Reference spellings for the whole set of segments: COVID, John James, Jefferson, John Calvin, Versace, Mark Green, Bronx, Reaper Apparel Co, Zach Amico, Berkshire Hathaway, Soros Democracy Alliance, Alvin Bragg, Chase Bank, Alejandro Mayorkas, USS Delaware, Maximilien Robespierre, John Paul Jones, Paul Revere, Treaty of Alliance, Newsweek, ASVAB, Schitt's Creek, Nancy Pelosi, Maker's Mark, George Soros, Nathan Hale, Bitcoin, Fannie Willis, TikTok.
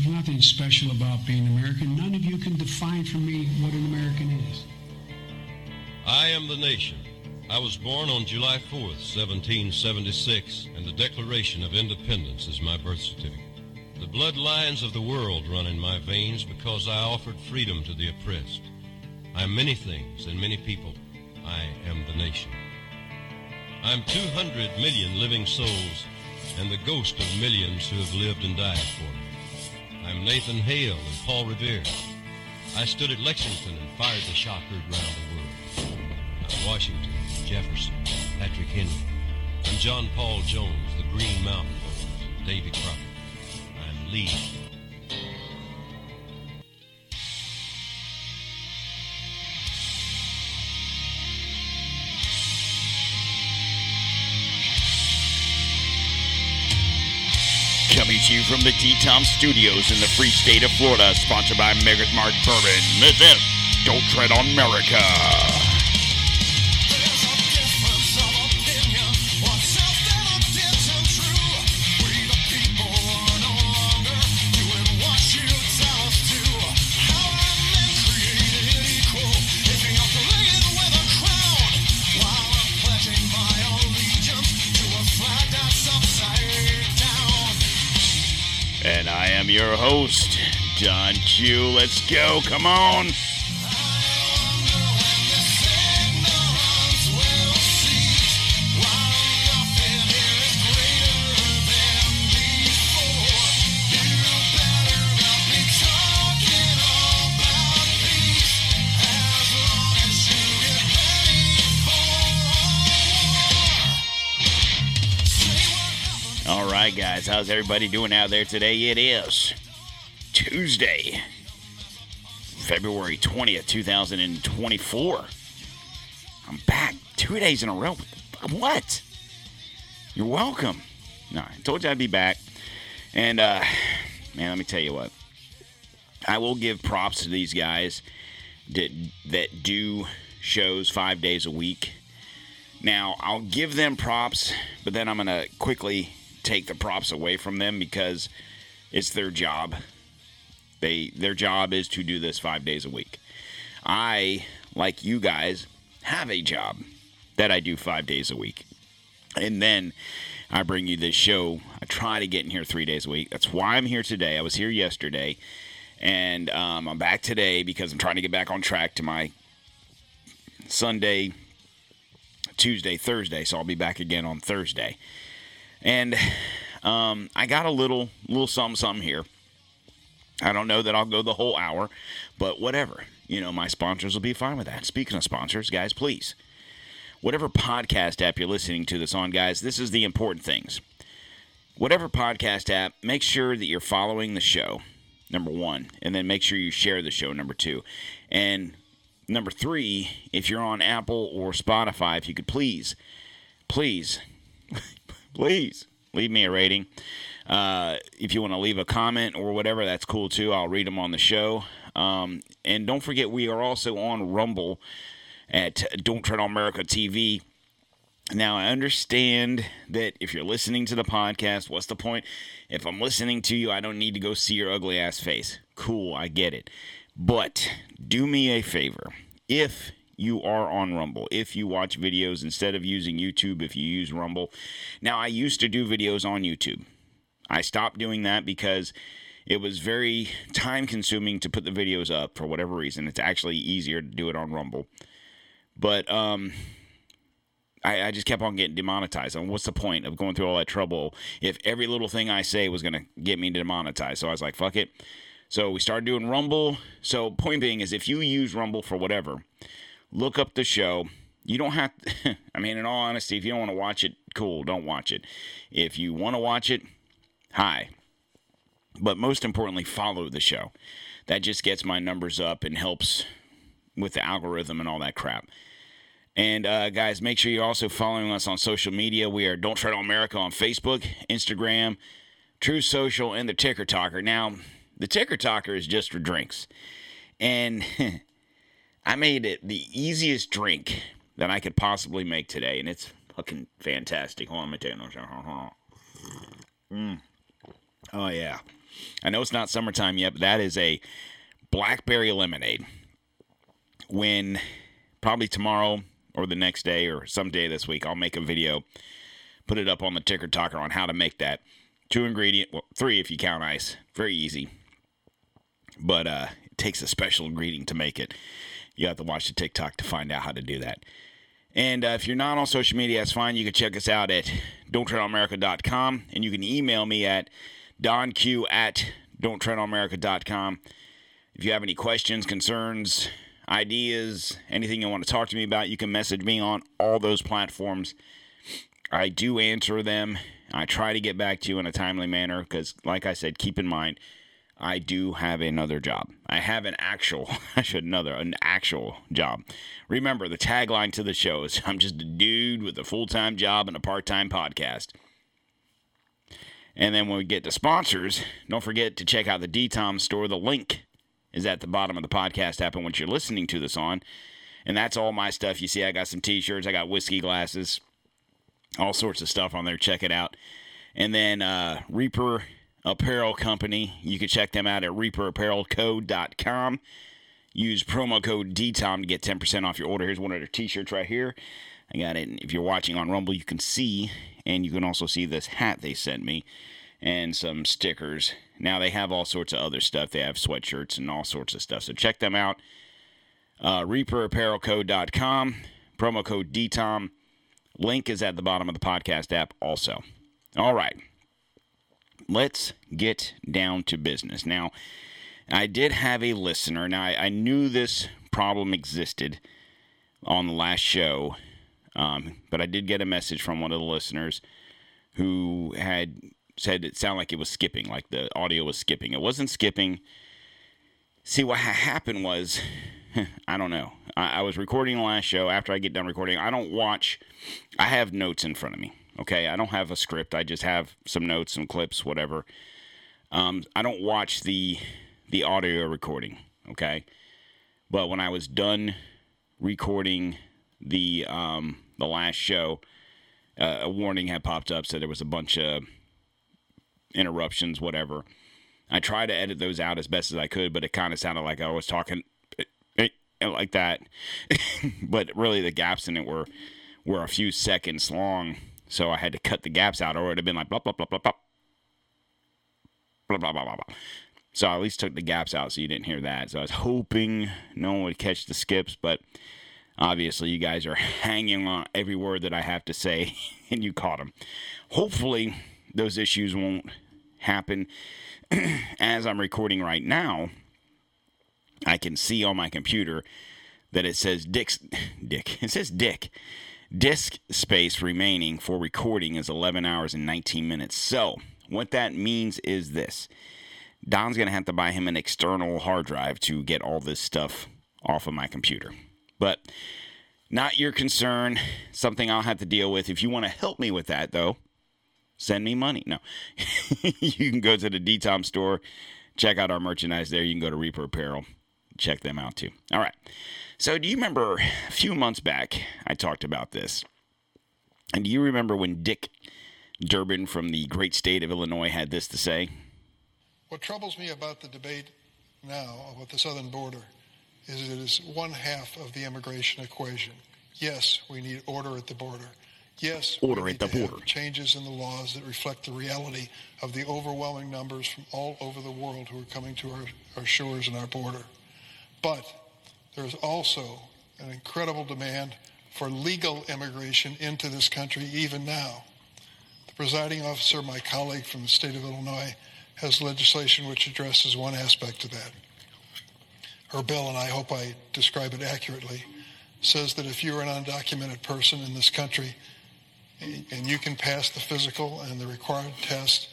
There's nothing special about being American. None of you can define for me what an American is. I am the nation. I was born on July 4th, 1776, and the Declaration of Independence is my birth certificate. The bloodlines of the world run in my veins because I offered freedom to the oppressed. I am many things and many people. I am the nation. I'm 200 million living souls and the ghost of millions who have lived and died for me. I'm Nathan Hale and Paul Revere. I stood at Lexington and fired the shot heard round the world. I'm Washington, Jefferson, Patrick Henry. I'm John Paul Jones, the Green Mountain Boys, David Crockett. I'm Lee. Coming to you from the DTOM studios in the free state of Florida, sponsored by Maker's Mark Bourbon. This is Don't Tread on America. And I am your host, Don Q. Let's go. Come on. Guys, how's everybody doing out there today? It is Tuesday, February 20th, 2024. I'm back 2 days in a row. What? You're welcome. No, I told you I'd be back. And, man, let me tell you what. I will give props to these guys that do shows 5 days a week. Now, I'll give them props, but then I'm going to quickly take the props away from them because it's their job. Their job is to do this 5 days a week. I, like you guys, have a job that I do 5 days a week. And then I bring you this show. I try to get in here 3 days a week. That's why I'm here today. I was here yesterday. And I'm back today because I'm trying to get back on track to my Sunday, Tuesday, Thursday. So I'll be back again on Thursday. And I got a little something here. I don't know that I'll go the whole hour, but whatever. You know, my sponsors will be fine with that. Speaking of sponsors, guys, please, whatever podcast app you're listening to this on, guys, this is the important things. Whatever podcast app, make sure that you're following the show, number one, and then make sure you share the show, number two. And number three, if you're on Apple or Spotify, if you could please, please leave me a rating. If you want to leave a comment or whatever, that's cool too. I'll read them on the show. And don't forget, we are also on Rumble at Don't Tread on America TV. Now, I understand that if you're listening to the podcast, what's the point? If I'm listening to you, I don't need to go see your ugly ass face. Cool, I get it. But do me a favor. If you are on Rumble. If you watch videos instead of using YouTube, if you use Rumble. Now, I used to do videos on YouTube. I stopped doing that because it was very time-consuming to put the videos up for whatever reason. It's actually easier to do it on Rumble. But I just kept on getting demonetized. And what's the point of going through all that trouble if every little thing I say was going to get me demonetized? So I was like, fuck it. So we started doing Rumble. So point being is, if you use Rumble for whatever, look up the show. You don't have to, I mean, in all honesty, if you don't want to watch it, cool, don't watch it. If you want to watch it, hi. But most importantly, follow the show. That just gets my numbers up and helps with the algorithm and all that crap. And guys, make sure you're also following us on social media. We are Don't Tread on America on Facebook, Instagram, True Social, and The Ticker Talker. Now, The Ticker Talker is just for drinks. And I made it the easiest drink that I could possibly make today, and it's fucking fantastic. Hold on, let me take another shot. Oh, yeah. I know it's not summertime yet, but that is a blackberry lemonade. When probably tomorrow or the next day or someday this week, I'll make a video, put it up on the Ticker Talker on how to make that. 2 ingredients, well, 3 if you count ice. Very easy. But it takes a special ingredient to make it. You have to watch the TikTok to find out how to do that. And if you're not on social media, that's fine. You can check us out at don'ttreadonamerica.com. And you can email me at donq@don'ttreadonamerica.com. If you have any questions, concerns, ideas, anything you want to talk to me about, you can message me on all those platforms. I do answer them. I try to get back to you in a timely manner because, like I said, keep in mind, I do have another job. I have an actual, an actual job. Remember, the tagline to the show is, I'm just a dude with a full-time job and a part-time podcast. And then when we get to sponsors, don't forget to check out the DTOM store. The link is at the bottom of the podcast app and what you're listening to this on. And that's all my stuff. You see, I got some t-shirts. I got whiskey glasses. All sorts of stuff on there. Check it out. And then Reaper Apparel Company. You can check them out at ReaperApparelCo.com. Use promo code DTOM to get 10% off your order. Here's one of their t-shirts right here. I got it. If you're watching on Rumble, you can see. And you can also see this hat they sent me. And some stickers. Now they have all sorts of other stuff. They have sweatshirts and all sorts of stuff. So check them out. ReaperApparelCo.com. Promo code DTOM. Link is at the bottom of the podcast app also. All right. Let's get down to business. Now, I did have a listener. Now, I knew this problem existed on the last show. But I did get a message from one of the listeners who had said it sounded like it was skipping. Like the audio was skipping. It wasn't skipping. See, what happened was, I don't know. I was recording the last show. After I get done recording, I don't watch. I have notes in front of me, okay? I don't have a script. I just have some notes, some clips, whatever. I don't watch the audio recording, okay? But when I was done recording the last show, a warning had popped up, so there was a bunch of interruptions, whatever. I tried to edit those out as best as I could, but it kind of sounded like I was talking like that, but really the gaps in it were a few seconds long, so I had to cut the gaps out, or it would have been like blah, blah, blah, blah, blah, blah, blah, blah, blah. So I at least took the gaps out so you didn't hear that. So I was hoping no one would catch the skips, but obviously you guys are hanging on every word that I have to say, and you caught them. Hopefully those issues won't happen. As I'm recording right now, I can see on my computer that it says disk space remaining for recording is 11 hours and 19 minutes. So what that means is this: Don's going to have to buy him an external hard drive to get all this stuff off of my computer. But not your concern, something I'll have to deal with. If you want to help me with that, though, send me money. No, you can go to the DTOM store, check out our merchandise there. You can go to Reaper Apparel. Check them out too. All right. So do you remember a few months back, I talked about this. And do you remember when Dick Durbin from the great state of Illinois had this to say? What troubles me about the debate now about the southern border is it is one half of the immigration equation. Yes, we need order at the border. Yes, order we need at the border. Changes in the laws that reflect the reality of the overwhelming numbers from all over the world who are coming to our shores and our border. But there's also an incredible demand for legal immigration into this country even now. The presiding officer, my colleague from the state of Illinois, has legislation which addresses one aspect of that. Her bill, and I hope I describe it accurately, says that if you're an undocumented person in this country and you can pass the physical and the required test,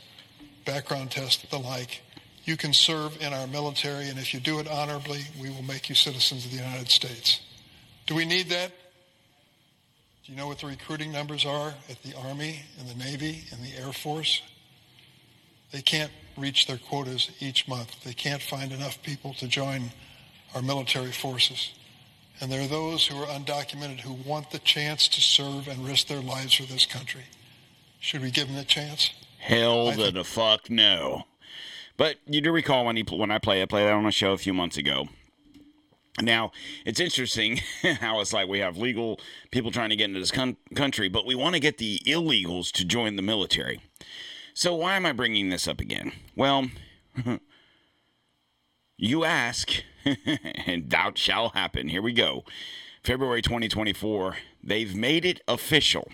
background test, the like, you can serve in our military, and if you do it honorably, we will make you citizens of the United States. Do we need that? Do you know what the recruiting numbers are at the Army and the Navy and the Air Force? They can't reach their quotas each month. They can't find enough people to join our military forces. And there are those who are undocumented who want the chance to serve and risk their lives for this country. Should we give them the chance? Hell to the fuck no. But you do recall when I played that on a show a few months ago. Now, it's interesting how it's like we have legal people trying to get into this country, but we want to get the illegals to join the military. So why am I bringing this up again? Well, you ask, and doubt shall happen. Here we go. February 2024, they've made it official.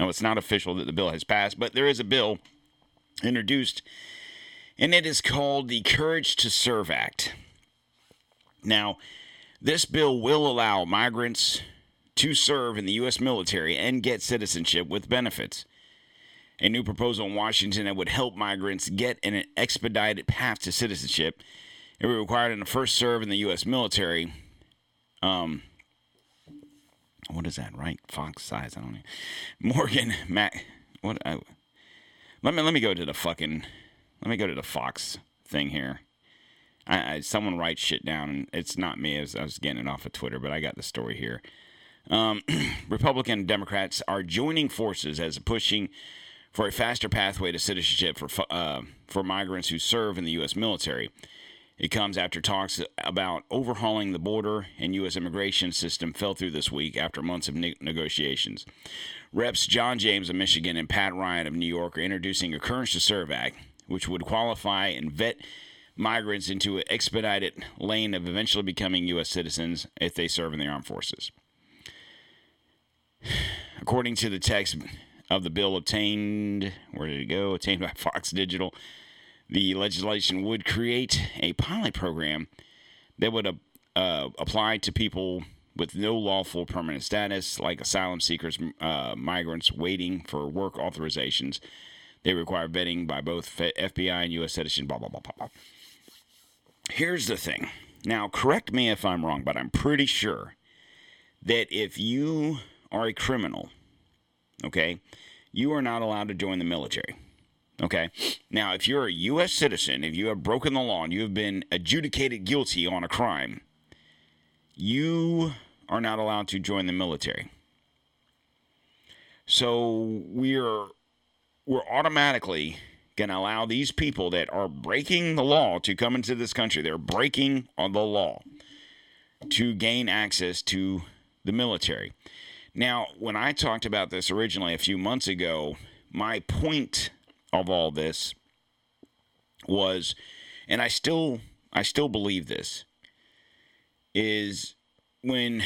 Now, it's not official that the bill has passed, but there is a bill introduced, and it is called the Courage to Serve Act. Now, this bill will allow migrants to serve in the U.S. military and get citizenship with benefits. A new proposal in Washington that would help migrants get an expedited path to citizenship. It would require them to first serve in the U.S. military. What is that? Right? Fox size? I don't know. Morgan, Matt. What? Let me go to the Fox thing here. Someone writes shit down, and it's not me. I was getting it off of Twitter, but I got the story here. Republican and Democrats are joining forces as pushing for a faster pathway to citizenship for migrants who serve in the U.S. military. It comes after talks about overhauling the border and U.S. immigration system fell through this week after months of negotiations. Reps John James of Michigan and Pat Ryan of New York are introducing a Courage to Serve Act, which would qualify and vet migrants into an expedited lane of eventually becoming U.S. citizens if they serve in the armed forces. According to the text of the bill obtained by Fox Digital, the legislation would create a pilot program that would apply to people with no lawful permanent status, like asylum seekers, migrants waiting for work authorizations. They require vetting by both FBI and U.S. citizens, blah, blah, blah, blah, blah. Here's the thing. Now, correct me if I'm wrong, but I'm pretty sure that if you are a criminal, okay, you are not allowed to join the military, okay? Now, if you're a U.S. citizen, if you have broken the law and you have been adjudicated guilty on a crime, you are not allowed to join the military. So we're automatically going to allow these people that are breaking the law to come into this country. They're breaking on the law to gain access to the military. Now, when I talked about this originally a few months ago, my point of all this was, and I still believe this, is when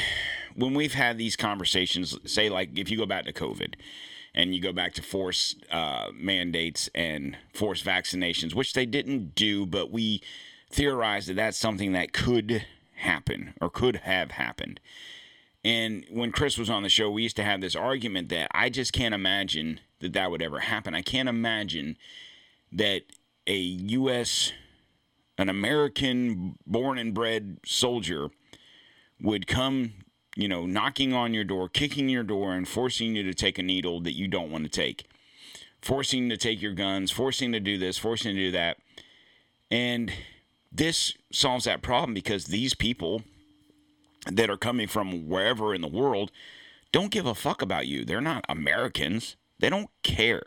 we've had these conversations, say like if you go back to COVID, and you go back to forced mandates and forced vaccinations, which they didn't do, but we theorized that that's something that could happen or could have happened. And when Chris was on the show, we used to have this argument that I just can't imagine that would ever happen. I can't imagine that an American born and bred soldier would come, you know, knocking on your door, kicking your door, and forcing you to take a needle that you don't want to take, forcing you to take your guns, forcing you to do this, forcing you to do that. And this solves that problem because these people that are coming from wherever in the world don't give a fuck about you. They're not Americans. They don't care.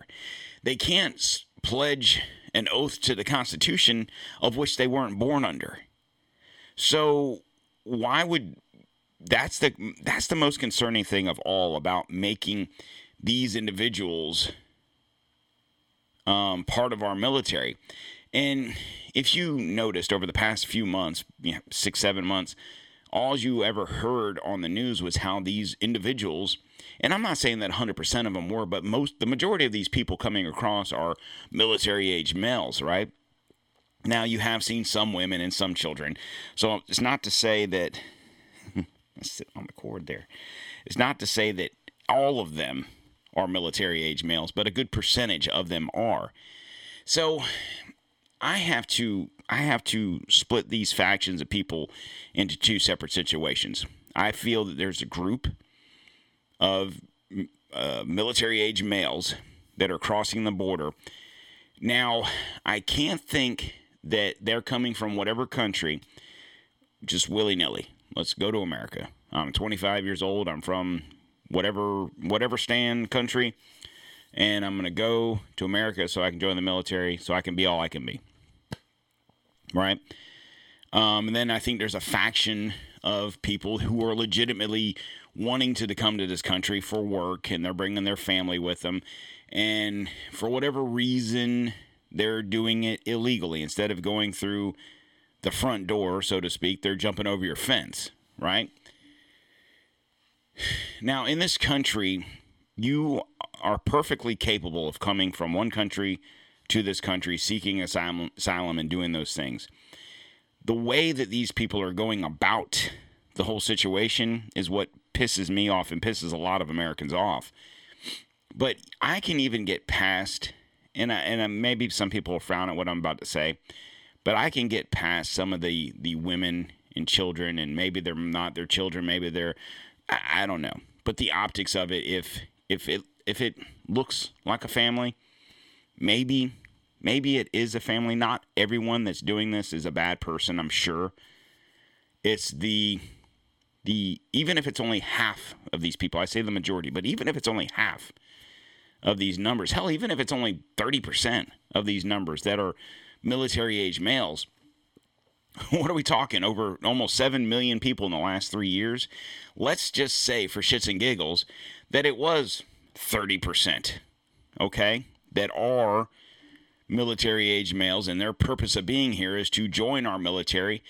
They can't pledge an oath to the Constitution of which they weren't born under. So why would... That's the most concerning thing of all about making these individuals part of our military. And if you noticed over the past few months, 6-7 months, all you ever heard on the news was how these individuals, and I'm not saying that 100% of them were, but the majority of these people coming across are military-age males, right? Now, you have seen some women and some children. So it's not to say that... sit on the cord there. It's not to say that all of them are military-age males, but a good percentage of them are. So I have to split these factions of people into two separate situations. I feel that there's a group of military-age males that are crossing the border. Now, I can't think that they're coming from whatever country just willy-nilly. Let's go to America. I'm 25 years old. I'm from whatever stand country, and I'm going to go to America so I can join the military, so I can be all I can be. right? And then I think there's a faction of people who are legitimately wanting to come to this country for work, and they're bringing their family with them. And for whatever reason, they're doing it illegally. Instead of going through the front door, so to speak, they're jumping over your fence, right? Now, in this country, you are perfectly capable of coming from one country to this country, seeking asylum and doing those things. The way that these people are going about the whole situation is what pisses me off and pisses a lot of Americans off. But I can even get past, and maybe some people will frown at what I'm about to say, but I can get past some of the women and children, and maybe they're not their children, maybe they're, I don't know. But the optics of it, if it looks like a family, maybe it is a family. Not everyone that's doing this is a bad person, I'm sure. It's the even if it's only half of these people, I say the majority, but even if it's only half of these numbers, hell, even if it's only 30% of these numbers that are military age males, what are we talking? Over almost 7 million people in the last 3 years. Let's just say, for shits and giggles, that it was 30%, okay, that are military age males, and their purpose of being here is to join our military,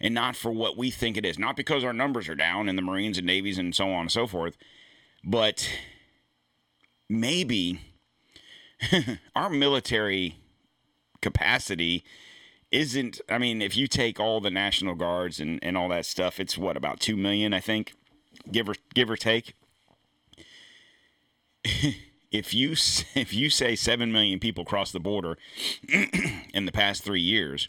and not for what we think it is. Not because our numbers are down in the Marines and Navies and so on and so forth, but maybe our military capacity isn't, I mean, if you take all the National Guards and all that stuff, it's what, about 2 million, I think, give or take. If you say 7 million people crossed the border in the past 3 years,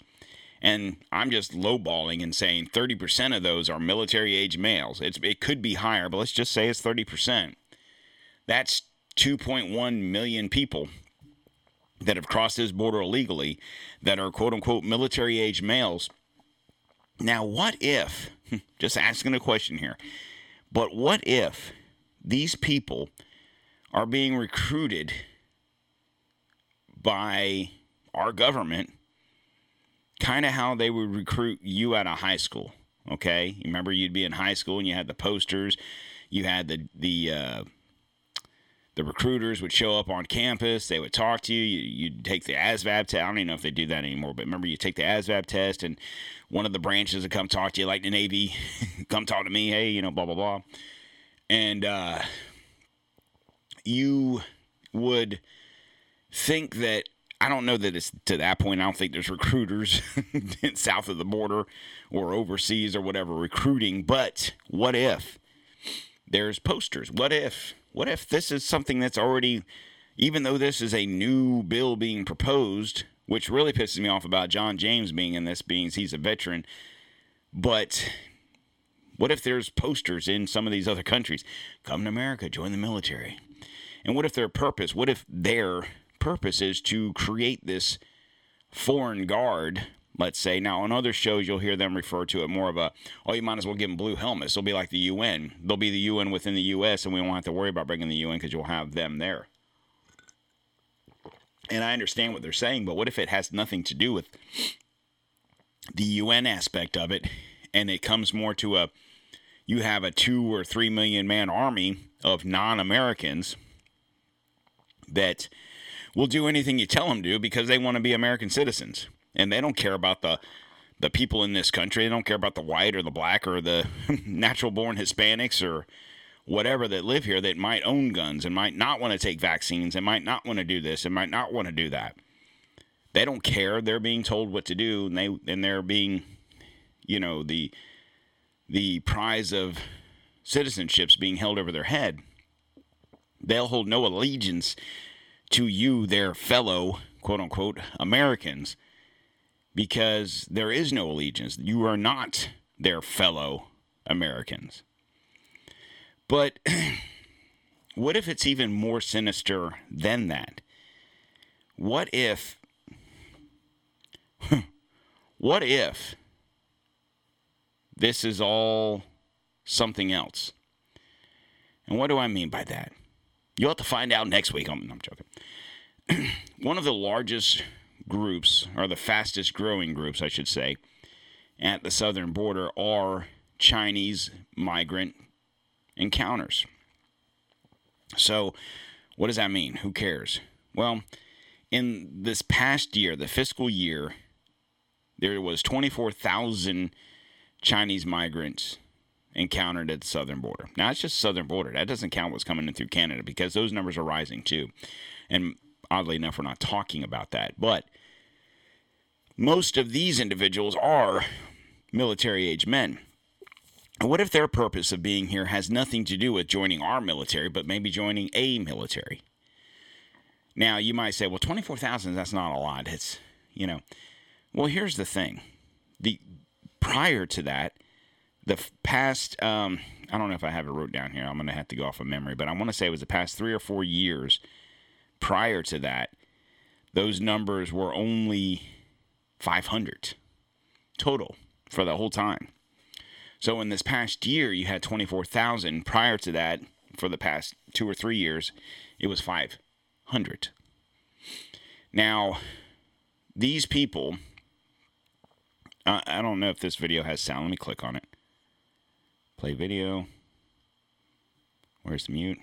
and I'm just lowballing and saying 30% of those are military-age males. It could be higher, but let's just say it's 30%. That's 2.1 million people that have crossed this border illegally that are, quote-unquote, military-age males. Now, what if, just asking a question here, but what if these people are being recruited by our government, kind of how they would recruit you out of high school, okay? You remember, you'd be in high school, and you had the posters, you had the recruiters would show up on campus, they would talk to you, you'd take the ASVAB test. I don't even know if they do that anymore, but remember, you take the ASVAB test, and one of the branches would come talk to you, like the Navy, come talk to me, hey, you know, blah, blah, blah, and, you would think that, I don't know that it's to that point, I don't think there's recruiters south of the border or overseas or whatever recruiting, but what if there's posters? What if this is something that's already, even though this is a new bill being proposed, which really pisses me off about John James being in this, being he's a veteran, but what if there's posters in some of these other countries? Come to America, join the military. And what if their purpose is to create this foreign guard, let's say. Now, on other shows, you'll hear them refer to it more of a, oh, you might as well give them blue helmets. They'll be like the UN. They'll be the UN within the U.S., and we won't have to worry about bringing the UN because you'll have them there. And I understand what they're saying, but what if it has nothing to do with the UN aspect of it, and it comes more to a, you have a 2 or 3 million man army of non-Americans that will do anything you tell them to because they want to be American citizens. And they don't care about the people in this country. They don't care about the white or the black or the natural-born Hispanics or whatever that live here that might own guns and might not want to take vaccines and might not want to do this and might not want to do that. They don't care. They're being told what to do, and they're being, you know, the prize of citizenships being held over their head. They'll hold no allegiance to you, their fellow, quote-unquote, Americans, because there is no allegiance. You are not their fellow Americans. But what if it's even more sinister than that? What if this is all something else? And what do I mean by that? You'll have to find out next week. I'm joking. One of the largest groups, or the fastest growing groups, I should say, at the southern border are Chinese migrant encounters. So what does that mean? Who cares? Well, in this past year, the fiscal year, there was 24,000 Chinese migrants encountered at the southern border. Now, it's just southern border. That doesn't count what's coming in through Canada, because those numbers are rising too. And oddly enough, we're not talking about that. But most of these individuals are military-age men. And what if their purpose of being here has nothing to do with joining our military, but maybe joining a military? Now, you might say, well, 24,000, that's not a lot. It's, you know, well, here's the thing. Prior to that, the past, I don't know if I have it wrote down here. I'm going to have to go off of memory, but I want to say it was the past 3 or 4 years prior to that, those numbers were only 500 total for the whole time. So in this past year, you had 24,000. Prior to that, for the past 2 or 3 years, it was 500. Now, these people, I don't know if this video has sound. Let me click on it. Play video. Where's the mute?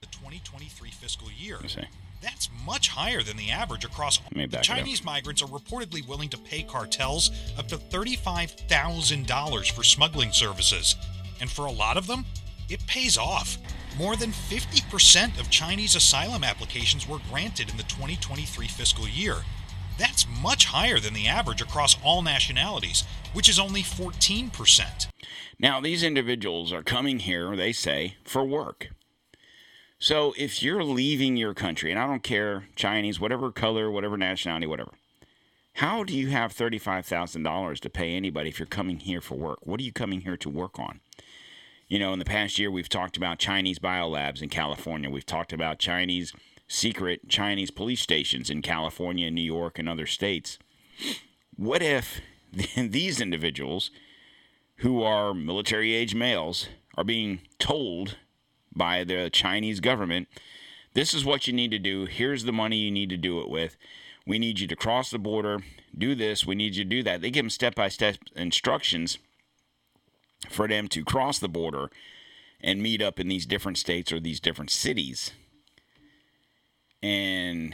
The 2023 fiscal year. That's much higher than the average across. The Chinese migrants are reportedly willing to pay cartels up to $35,000 for smuggling services. And for a lot of them, it pays off. More than 50% of Chinese asylum applications were granted in the 2023 fiscal year. That's much higher than the average across all nationalities, which is only 14%. Now, these individuals are coming here, they say, for work. So if you're leaving your country, and I don't care, Chinese, whatever color, whatever nationality, whatever, how do you have $35,000 to pay anybody if you're coming here for work? What are you coming here to work on? You know, in the past year, we've talked about Chinese biolabs in California. We've talked about secret Chinese police stations in California, New York, and other states. What if these individuals, who are military-age males, are being told by the Chinese government, this is what you need to do, here's the money you need to do it with, we need you to cross the border, do this, we need you to do that. They give them step-by-step instructions for them to cross the border and meet up in these different states or these different cities. And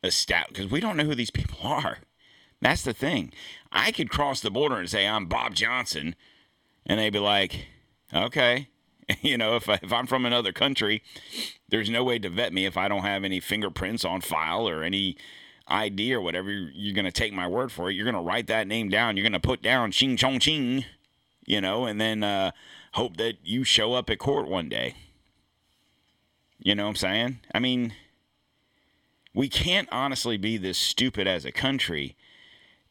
because we don't know who these people are. That's the thing. I could cross the border and say, I'm Bob Johnson. And they'd be like, okay. You know, if I'm from another country, there's no way to vet me if I don't have any fingerprints on file or any ID or whatever. You're going to take my word for it. You're going to write that name down. You're going to put down Ching Chong Ching, you know, and then hope that you show up at court one day. You know what I'm saying? I mean, we can't honestly be this stupid as a country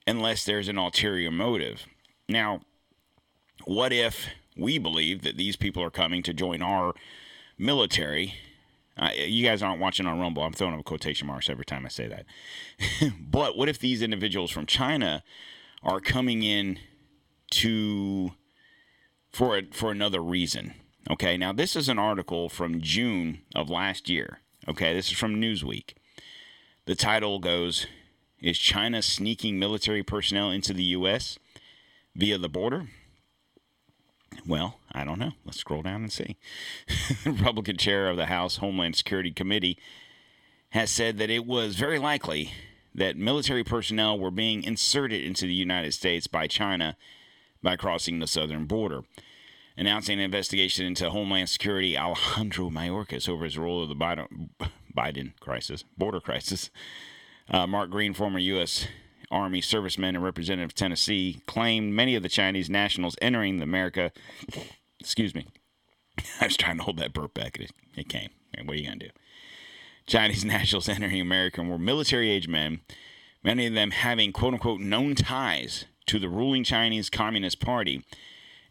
unless there's an ulterior motive. Now, what if we believe that these people are coming to join our military? You guys aren't watching on Rumble. I'm throwing up quotation marks every time I say that. But what if these individuals from China are coming in for another reason? Okay, now this is an article from June of last year. Okay, this is from Newsweek. The title goes, Is China Sneaking Military Personnel into the U.S. Via the Border? Well, I don't know. Let's scroll down and see. The Republican chair of the House Homeland Security Committee has said that it was very likely that military personnel were being inserted into the United States by China by crossing the southern border. Announcing an investigation into Homeland Security Alejandro Mayorkas over his role of the Biden crisis, border crisis. Mark Green, former U.S. Army serviceman and representative of Tennessee, claimed many of the Chinese nationals entering America. Excuse me. I was trying to hold that burp back. It came. Man, what are you going to do? Chinese nationals entering America were military-age men, many of them having, quote-unquote, known ties to the ruling Chinese Communist Party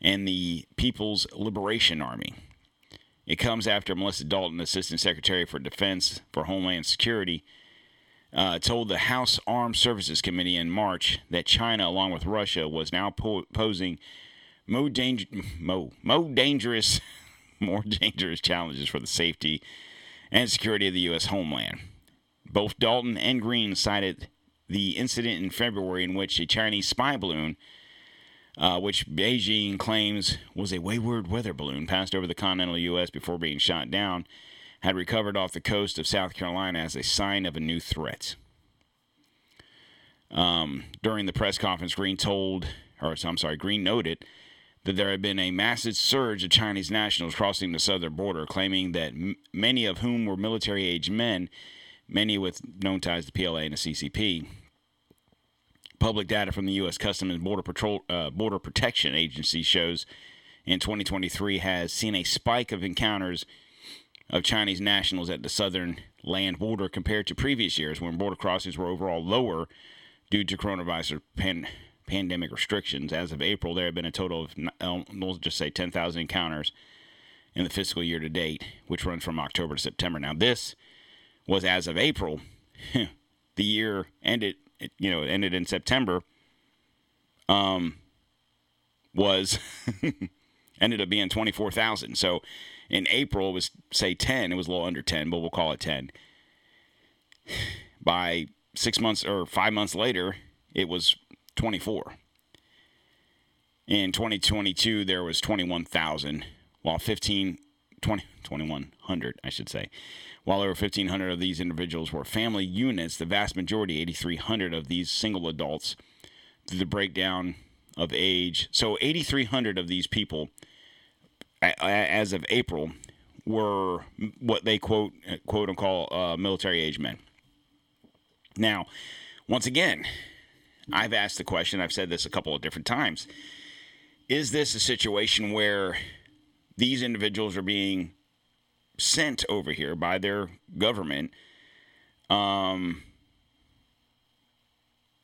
and the People's Liberation Army. It comes after Melissa Dalton, Assistant Secretary for Defense for Homeland Security, told the House Armed Services Committee in March that China, along with Russia, was now posing more dangerous challenges for the safety and security of the U.S. homeland. Both Dalton and Green cited the incident in February in which a Chinese spy balloon, which Beijing claims was a wayward weather balloon, passed over the continental U.S. before being shot down, had recovered off the coast of South Carolina as a sign of a new threat. During the press conference, Green noted that there had been a massive surge of Chinese nationals crossing the southern border, claiming that many of whom were military-aged men, many with known ties to PLA and the CCP. Public data from the U.S. Customs and Border Protection Agency shows in 2023 has seen a spike of encounters of Chinese nationals at the southern land border compared to previous years when border crossings were overall lower due to coronavirus pandemic restrictions. As of April, there have been a total of, 10,000 encounters in the fiscal year to date, which runs from October to September. Now, this was as of April. The year ended in September, ended up being 24,000. So, in April, it was, say, 10. It was a little under 10, but we'll call it 10. By 6 months or 5 months later, it was 24. In 2022, there was 21,000, while 2,100, I should say. While over 1,500 of these individuals were family units, the vast majority, 8,300 of these single adults, through the breakdown of age. So 8,300 of these people, as of April, were what they quote unquote military-age men. Now, once again, I've asked the question, I've said this a couple of different times, is this a situation where these individuals are being sent over here by their government in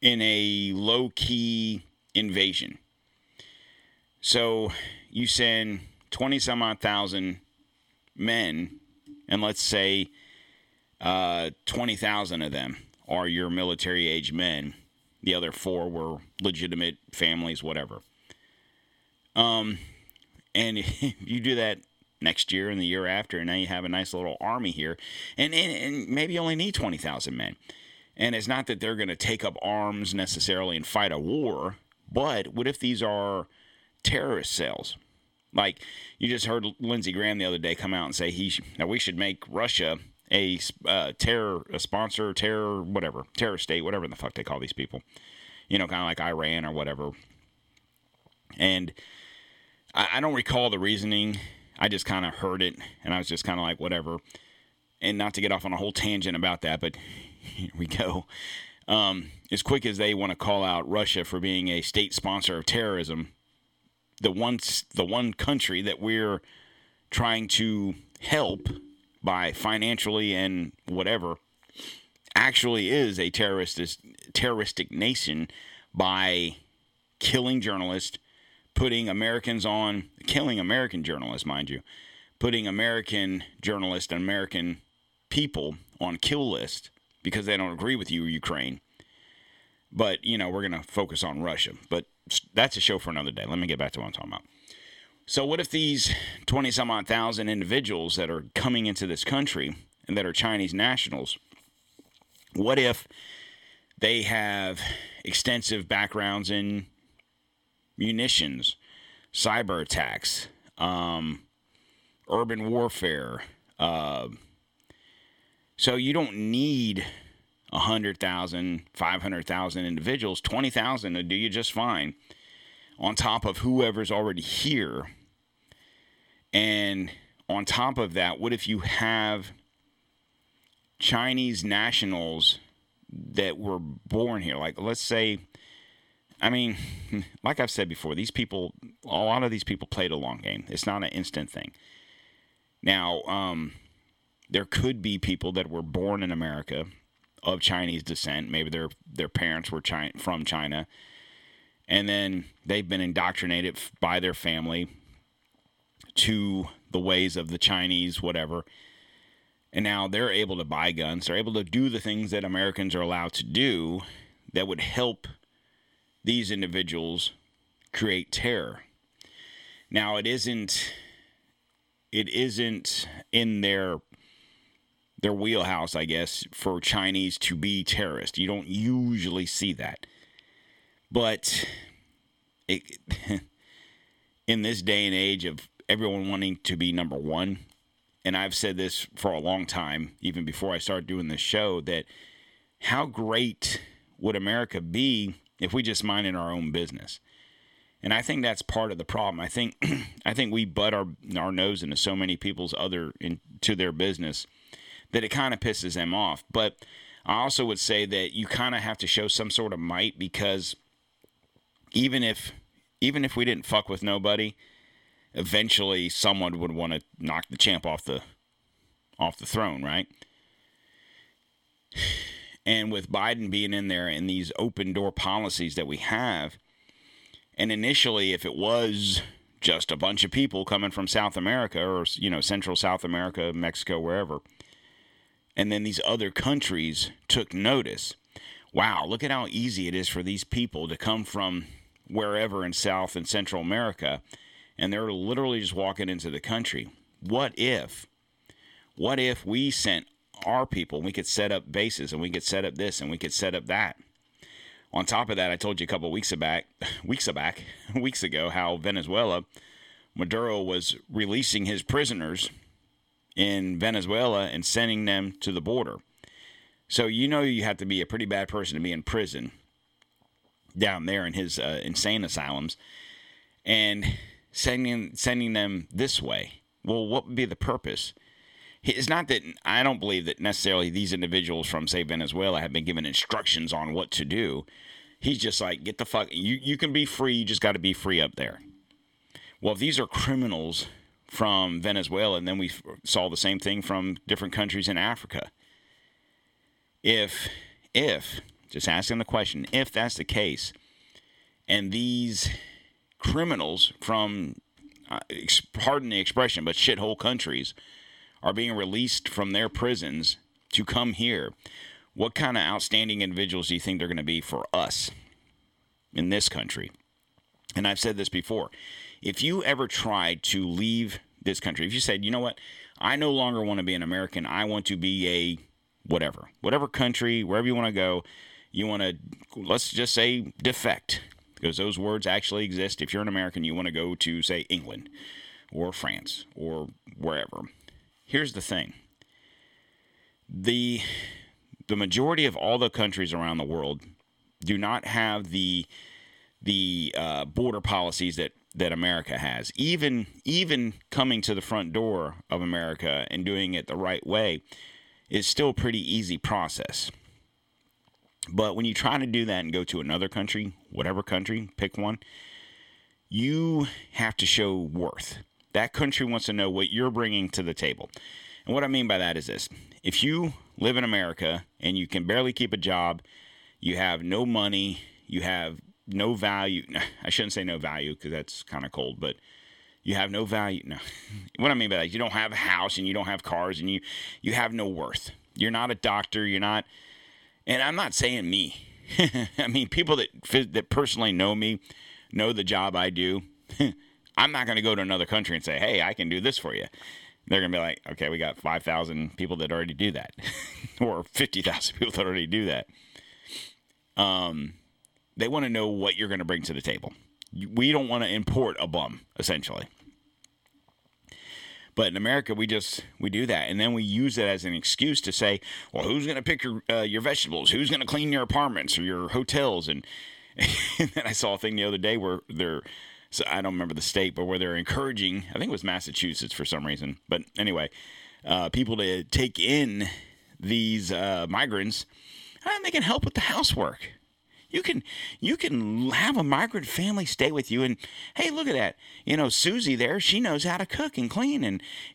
a low-key invasion? So you send 20-some-odd thousand men, and let's say 20,000 of them are your military-age men. The other four were legitimate families, whatever. And you do that next year and the year after, and now you have a nice little army here. And maybe you only need 20,000 men. And it's not that they're going to take up arms necessarily and fight a war, but what if these are terrorist cells? Like, you just heard Lindsey Graham the other day come out and say we should make Russia terror state, whatever the fuck they call these people. You know, kind of like Iran or whatever. And I don't recall the reasoning. I just kind of heard it, and I was just kind of like, whatever. And not to get off on a whole tangent about that, but here we go. As quick as they want to call out Russia for being a state sponsor of terrorism, the one country that we're trying to help by financially and whatever actually is a terroristic nation by killing journalists, killing American journalists, mind you, putting American journalists and American people on kill list because they don't agree with you, Ukraine. But, you know, we're going to focus on Russia. But that's a show for another day. Let me get back to what I'm talking about. So what if these 20-some-odd thousand individuals that are coming into this country and that are Chinese nationals, what if they have extensive backgrounds in munitions, cyber attacks, urban warfare? So you don't need 100,000, 500,000 individuals. 20,000 will do you just fine on top of whoever's already here. And on top of that, what if you have Chinese nationals that were born here? Like, let's say, I mean, like I've said before, these people, a lot of these people played a long game. It's not an instant thing. Now, there could be people that were born in America of Chinese descent. Maybe their parents were from China, and then they've been indoctrinated by their family to the ways of the Chinese, whatever. And now they're able to buy guns. They're able to do the things that Americans are allowed to do that would help these individuals create terror. Now, it isn't in their their wheelhouse, I guess, for Chinese to be terrorists. You don't usually see that. But in this day and age of everyone wanting to be number one, and I've said this for a long time, even before I started doing this show, that how great would America be if we just minded our own business? And I think that's part of the problem. I think we butt our nose into so many people's into their business that it kind of pisses them off. But I also would say that you kind of have to show some sort of might, because even if we didn't fuck with nobody, eventually someone would want to knock the champ off the throne, right? And with Biden being in there and these open door policies that we have, and initially, if it was just a bunch of people coming from South America or, Central South America, Mexico, wherever, and then these other countries took notice, wow, look at how easy it is for these people to come from wherever in South and Central America, and they're literally just walking into the country. What if we sent our people, and we could set up bases, and we could set up this, and we could set up that? On top of that, I told you a couple weeks ago, how Venezuela, Maduro was releasing his prisoners in Venezuela and sending them to the border. So you have to be a pretty bad person to be in prison down there in his insane asylums, and sending them this way. Well, what would be the purpose? It's not that I don't believe that necessarily these individuals from, say, Venezuela have been given instructions on what to do. He's just like, get the fuck. You can be free. You just got to be free up there. Well, if these are criminals from Venezuela, and then we saw the same thing from different countries in Africa. If just asking the question, if that's the case, and these criminals from, pardon the expression, but shithole countries are being released from their prisons to come here, what kind of outstanding individuals do you think they're going to be for us in this country? And I've said this before. If you ever tried to leave this country, if you said, you know what, I no longer want to be an American, I want to be a whatever country, wherever you want to go, you want to, let's just say, defect, because those words actually exist. If you're an American, you want to go to, say, England or France or wherever. Here's the thing. The majority of all the countries around the world do not have the border policies that America has. Even coming to the front door of America and doing it the right way is still a pretty easy process. But when you try to do that and go to another country, whatever country, pick one, you have to show worth. That country wants to know what you're bringing to the table. And what I mean by that is this. If you live in America and you can barely keep a job, you have no money, you have no value. I shouldn't say no value, because that's kind of cold, but you have no value. No. What I mean by that is you don't have a house and you don't have cars and you have no worth. You're not a doctor. You're not. And I'm not saying me. I mean, people that personally know me know the job I do. I'm not going to go to another country and say, hey, I can do this for you. They're going to be like, okay, we got 5,000 people that already do that, or 50,000 people that already do that. They want to know what you're going to bring to the table. We don't want to import a bum, essentially. But in America, we do that, and then we use it as an excuse to say, well, who's going to pick your vegetables? Who's going to clean your apartments or your hotels? And then I saw a thing the other day where so I don't remember the state, but where they're encouraging, I think it was Massachusetts for some reason. But anyway, people to take in these migrants, and they can help with the housework. You can have a migrant family stay with you, and hey, look at that. Susie there, she knows how to cook and clean,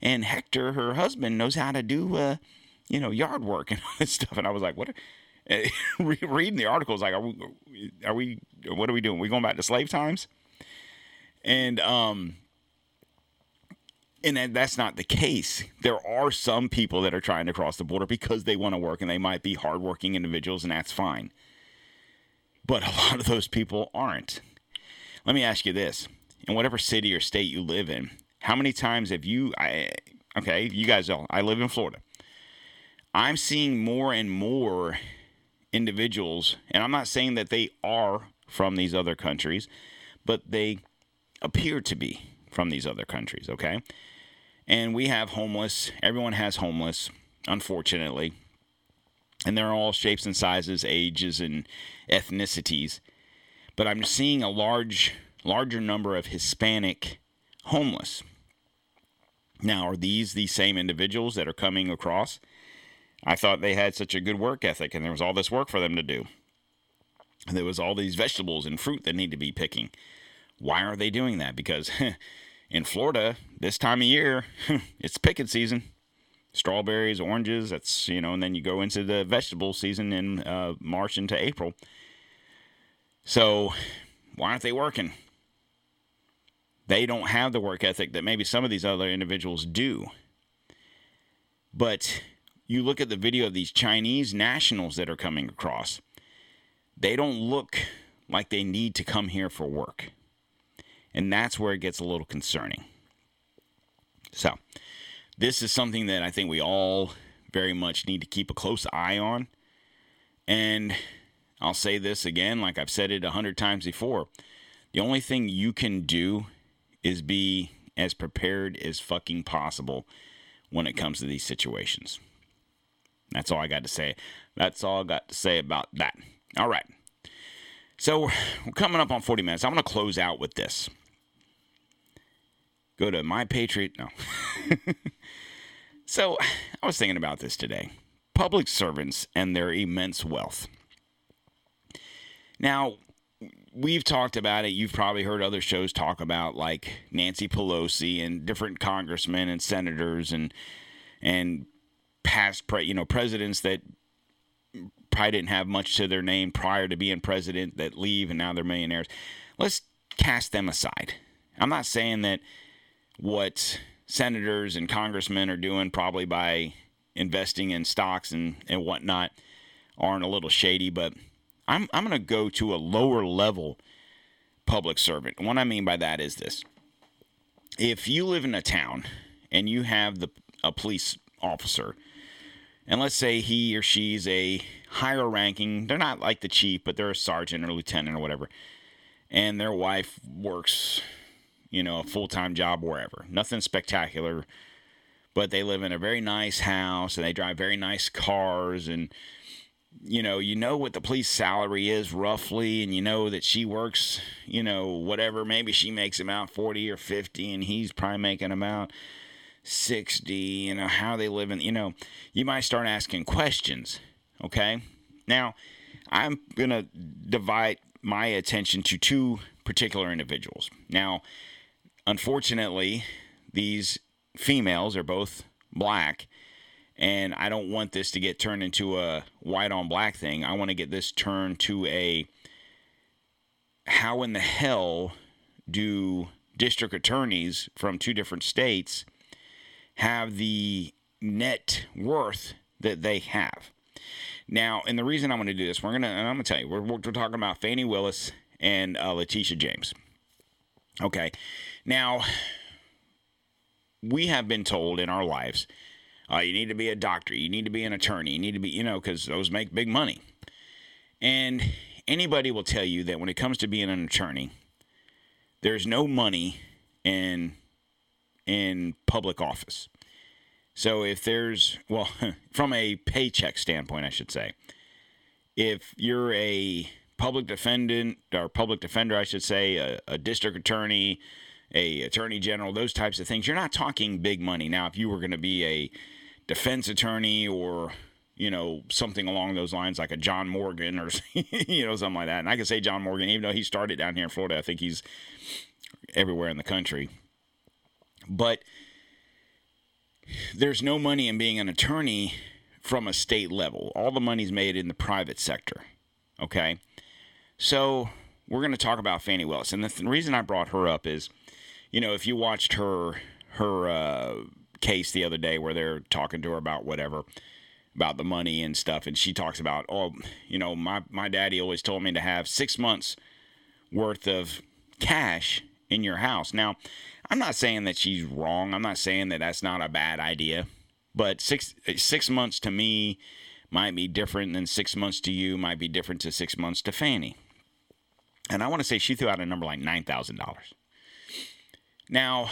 and Hector, her husband, knows how to do yard work and all this stuff. And I was like, what? Reading the articles, like, are we? What are we doing? We going back to slave times? And that's not the case. There are some people that are trying to cross the border because they want to work, and they might be hardworking individuals, and that's fine. But a lot of those people aren't. Let me ask you this. In whatever city or state you live in, how many times have you... I live in Florida. I'm seeing more and more individuals, and I'm not saying that they are from these other countries, but they appear to be from these other countries, okay? And we have homeless. Everyone has homeless, unfortunately. And they're all shapes and sizes, ages, and ethnicities. But I'm seeing a larger number of Hispanic homeless. Now, are these the same individuals that are coming across? I thought they had such a good work ethic, and there was all this work for them to do. And there was all these vegetables and fruit that need to be picking. Why are they doing that? Because in Florida, this time of year, it's picking season. Strawberries, oranges, that's, you know, and then you go into the vegetable season in March into April. So why aren't they working? They don't have the work ethic that maybe some of these other individuals do. But you look at the video of these Chinese nationals that are coming across. They don't look like they need to come here for work. And that's where it gets a little concerning. So this is something that I think we all very much need to keep a close eye on. And I'll say this again, like I've said it 100 times before. The only thing you can do is be as prepared as fucking possible when it comes to these situations. That's all I got to say. That's all I got to say about that. All right. So we're coming up on 40 minutes. I'm going to close out with this. Go to My Patriot. No. So I was thinking about this today. Public servants and their immense wealth. Now, we've talked about it. You've probably heard other shows talk about like Nancy Pelosi and different congressmen and senators and past presidents that probably didn't have much to their name prior to being president that leave and now they're millionaires. Let's cast them aside. I'm not saying that what senators and congressmen are doing probably by investing in stocks and whatnot aren't a little shady, but I'm going to go to a lower level public servant. What I mean by that is this. If you live in a town and you have a police officer, and let's say he or she's a higher ranking, they're not like the chief, but they're a sergeant or lieutenant or whatever, and their wife works, a full-time job wherever. Nothing spectacular, but they live in a very nice house and they drive very nice cars and you know what the police salary is roughly, and you know that she works, whatever. Maybe she makes about 40 or 50, and he's probably making about 60, how they live in, you might start asking questions, okay? Now, I'm going to divide my attention to two particular individuals. Now, unfortunately, these females are both black. And I don't want this to get turned into a white on black thing. I want to get this turned to a how in the hell do district attorneys from two different states have the net worth that they have? Now, and the reason I want to do this, I'm going to tell you, we're talking about Fannie Willis and Letitia James. Okay. Now, we have been told in our lives, you need to be a doctor, you need to be an attorney, you need to be, because those make big money. And anybody will tell you that when it comes to being an attorney, there's no money in public office. So if there's, from a paycheck standpoint, I should say, if you're a public defender, I should say, a district attorney, a attorney general, those types of things, you're not talking big money. Now, if you were going to be a defense attorney or, something along those lines, like a John Morgan or, something like that. And I can say John Morgan, even though he started down here in Florida, I think he's everywhere in the country. But there's no money in being an attorney from a state level. All the money's made in the private sector. Okay. So we're going to talk about Fannie Willis. And the reason I brought her up is, if you watched her case the other day where they're talking to her about whatever, about the money and stuff, and she talks about, my daddy always told me to have 6 months worth of cash in your house. Now, I'm not saying that she's wrong. I'm not saying that that's not a bad idea. But six months to me might be different than 6 months to you, might be different to 6 months to Fannie. And I want to say she threw out a number like $9,000. Now,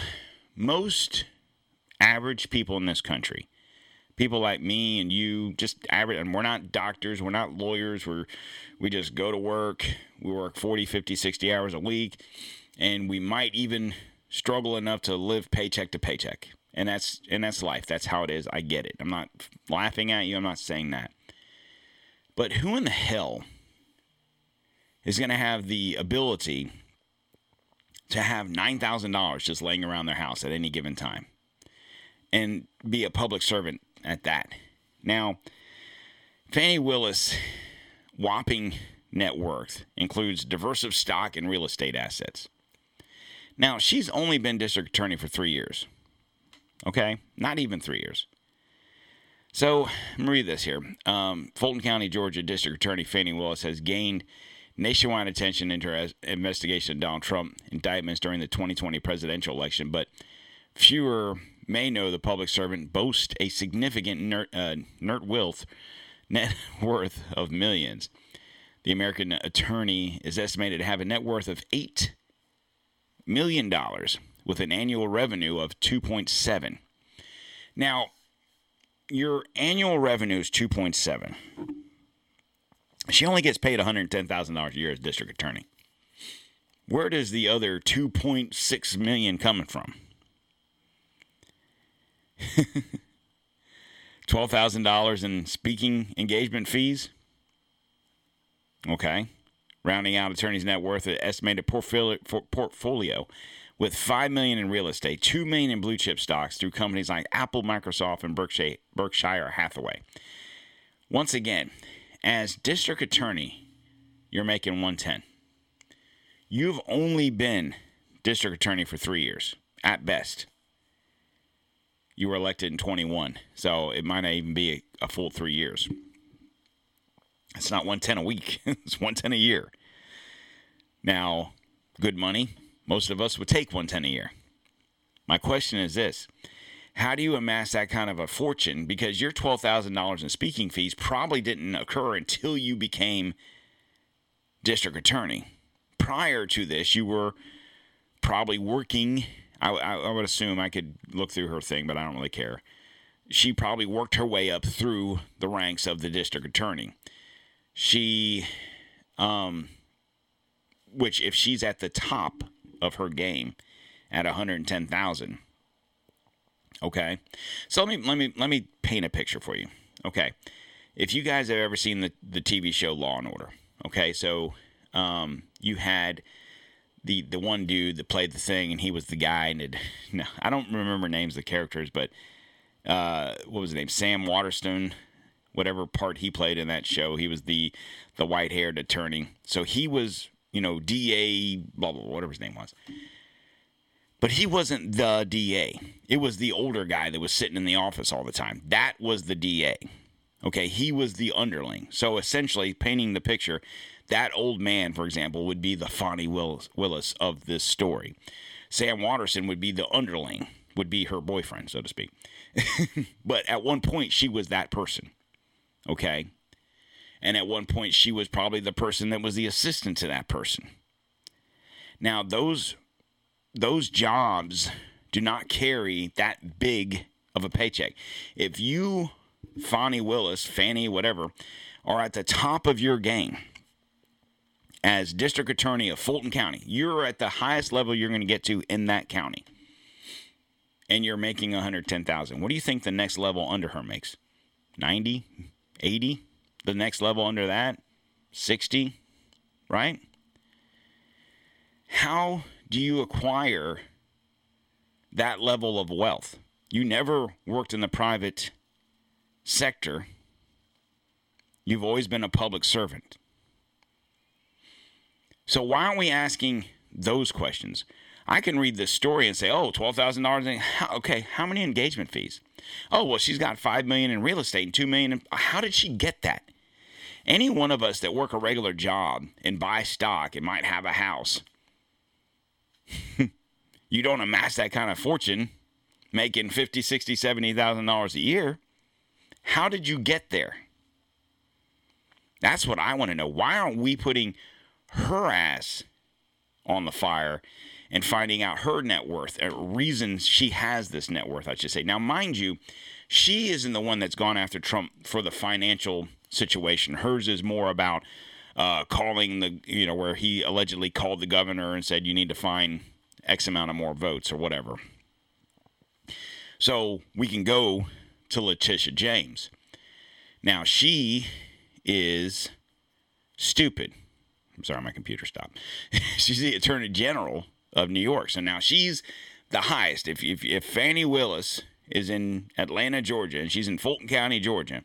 most average people in this country, people like me and you, just average, and we're not doctors, we're not lawyers, we just go to work, we work 40, 50, 60 hours a week, and we might even struggle enough to live paycheck to paycheck. And that's life. That's how it is. I get it. I'm not laughing at you. I'm not saying that. But who in the hell is going to have the ability to have $9,000 just laying around their house at any given time and be a public servant at that? Now, Fannie Willis' whopping net worth includes diverse of stock and real estate assets. Now, she's only been district attorney for 3 years. Okay, not even 3 years. So, I'm going to read this here. Fulton County, Georgia District Attorney Fannie Willis has gained nationwide attention into her investigation of Donald Trump indictments during the 2020 presidential election, but fewer may know the public servant boasts a significant net worth of millions. The American attorney is estimated to have a net worth of $8 million. With an annual revenue of 2.7. Now, your annual revenue is 2.7. She only gets paid $110,000 a year as district attorney. Where does the other 2.6 million coming from? $12,000 in speaking engagement fees. Okay. Rounding out attorney's net worth, an estimated portfolio with $5 million in real estate, $2 million in blue chip stocks through companies like Apple, Microsoft, and Berkshire Hathaway. Once again, as district attorney, you're making $110,000. You've only been district attorney for 3 years, at best. You were elected in 21, so it might not even be a full 3 years. It's not $110,000 a week. It's $110,000 a year. Now, good money. Most of us would take $110,000 a year. My question is this. How do you amass that kind of a fortune? Because your $12,000 in speaking fees probably didn't occur until you became district attorney. Prior to this, you were probably working. I would assume, I could look through her thing, but I don't really care. She probably worked her way up through the ranks of the district attorney. She, which if she's at the top of her game at $110,000. Okay. So let me paint a picture for you. Okay. If you guys have ever seen the TV show Law and Order, okay, so you had the one dude that played the thing, and he was the guy, and I don't remember names of the characters, but what was his name? Sam Waterston, whatever part he played in that show, he was the white-haired attorney. So he was DA, blah, blah, whatever his name was. But he wasn't the DA. It was the older guy that was sitting in the office all the time. That was the DA. Okay, he was the underling. So essentially, painting the picture, that old man, for example, would be the Fannie Willis of this story. Sam Waterston would be the underling, would be her boyfriend, so to speak. But at one point, she was that person. Okay. And at one point, she was probably the person that was the assistant to that person. Now, those jobs do not carry that big of a paycheck. If you, Fannie Willis, Fannie, whatever, are at the top of your game as district attorney of Fulton County, you're at the highest level you're going to get to in that county, and you're making $110,000. What do you think the next level under her makes? 90, 80? The next level under that, 60, right? How do you acquire that level of wealth? You never worked in the private sector. You've always been a public servant. So why aren't we asking those questions? I can read this story and say, oh, $12,000. Okay, how many engagement fees? Oh, well, she's got $5 million in real estate and $2 million. How did she get that? Any one of us that work a regular job and buy stock and might have a house, you don't amass that kind of fortune making $50,000, $60,000, $70,000 a year. How did you get there? That's what I want to know. Why aren't we putting her ass on the fire and finding out her net worth, reasons she has this net worth, I should say. Now, mind you, she isn't the one that's gone after Trump for the financial situation. Hers is more about calling the, you know, where he allegedly called the governor and said, you need to find X amount of more votes or whatever. So we can go to Letitia James. Now, she is stupid. I'm sorry, my computer stopped. She's the Attorney General of New York. So now she's the highest. If Fannie Willis is in Atlanta, Georgia, and she's in Fulton County, Georgia,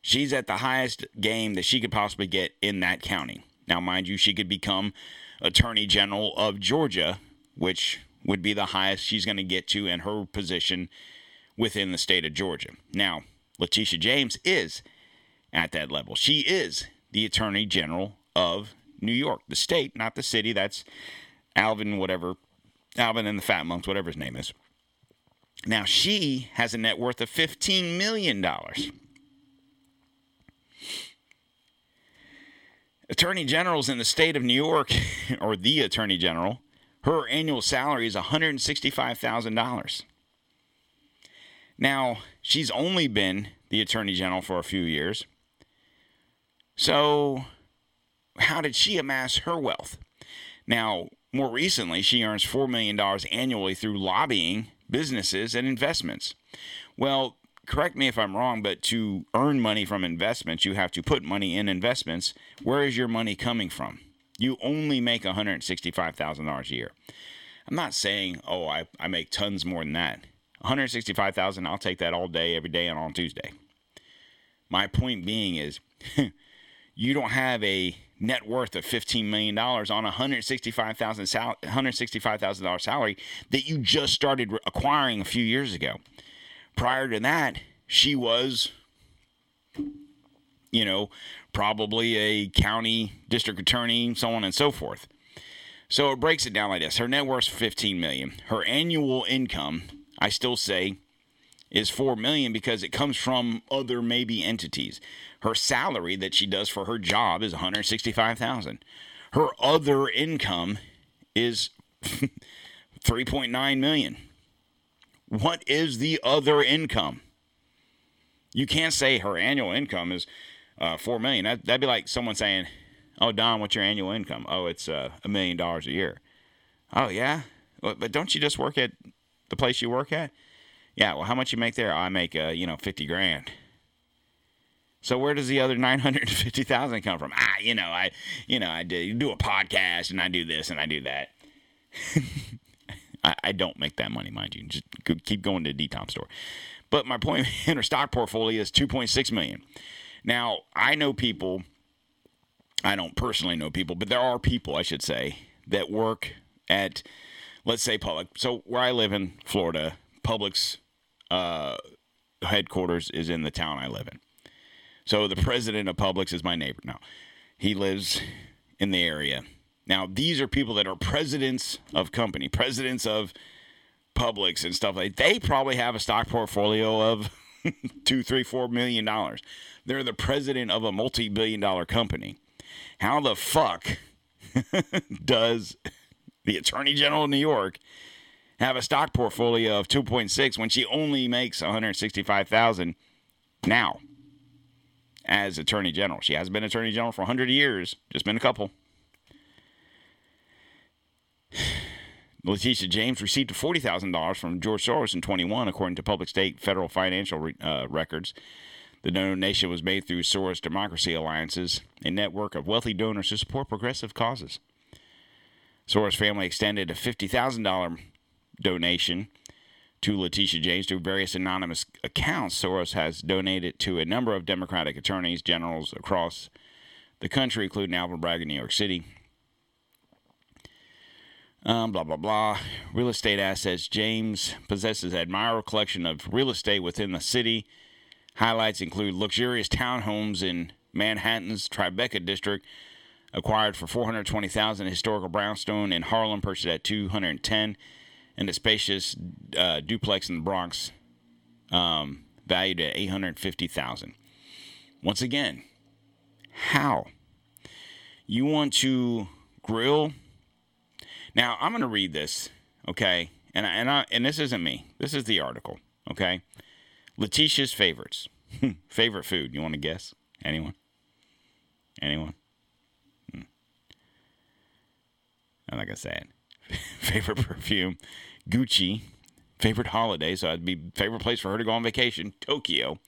she's at the highest game that she could possibly get in that county. Now, mind you, she could become Attorney General of Georgia, which would be the highest she's going to get to in her position within the state of Georgia. Now, Letitia James is at that level. She is the Attorney General of New York, the state, not the city. That's Alvin, whatever, Alvin and the Fat Monks, whatever his name is. Now, she has a net worth of $15 million. Attorney generals in the state of New York, or the attorney general, her annual salary is $165,000. Now, she's only been the attorney general for a few years. So, how did she amass her wealth? Now, more recently, she earns $4 million annually through lobbying businesses and investments. Well, correct me if I'm wrong, but to earn money from investments, you have to put money in investments. Where is your money coming from? You only make $165,000 a year. I'm not saying, oh, I make tons more than that. $165,000, I'll take that all day, every day, and on Tuesday. My point being is, you don't have a net worth of $15 million on a $165,000 salary that you just started acquiring a few years ago. Prior to that, she was, you know, probably a county district attorney, so on and so forth. So it breaks it down like this. Her net worth is $15 million. Her annual income, I still say, is $4 million because it comes from other maybe entities. Her salary that she does for her job is $165,000. Her other income is $3.9 million. What is the other income? You can't say her annual income is $4 million. That'd be like someone saying, oh, Don, what's your annual income? Oh, it's $1 million a year. Oh, yeah? But don't you just work at the place you work at? Yeah, well, how much you make there? I make, $50 grand. So where does the other $950,000 come from? I do a podcast and I do this and I do that. I don't make that money, mind you. Just keep going to the DTOM store. But my point in her stock portfolio is $2.6 million. Now, I don't personally know people, but there are people, I should say, that work at, let's say, Publix. So where I live in Florida, Publix headquarters is in the town I live in. So the president of Publix is my neighbor now. He lives in the area. Now, these are people that are presidents of company, presidents of Publix and stuff like that. They probably have a stock portfolio of $2, $3, $4 million. They're the president of a multi-billion-dollar company. How the fuck does the Attorney General of New York have a stock portfolio of 2.6 when she only makes $165,000 now? As Attorney General. She hasn't been Attorney General for 100 years. Just been a couple. Letitia James received $40,000 from George Soros in 21, according to public state federal financial records. The donation was made through Soros Democracy Alliances, a network of wealthy donors who support progressive causes. Soros family extended a $50,000 donation to Letitia James through various anonymous accounts. Soros has donated to a number of Democratic attorneys generals across the country, including Alvin Bragg in New York City. Real estate assets. James possesses an admirable collection of real estate within the city. Highlights include luxurious townhomes in Manhattan's Tribeca district, acquired for $420,000, historical brownstone in Harlem, purchased at $210,000. and the spacious duplex in the Bronx, valued at $850,000. Once again, how? You want to grill? Now, I'm going to read this, okay? And this isn't me. This is the article, okay? Letitia's favorites. Favorite food. You want to guess? Anyone? Anyone? I'm not going to say it. Favorite perfume. Gucci. Favorite holiday. So it'd be favorite place for her to go on vacation. Tokyo.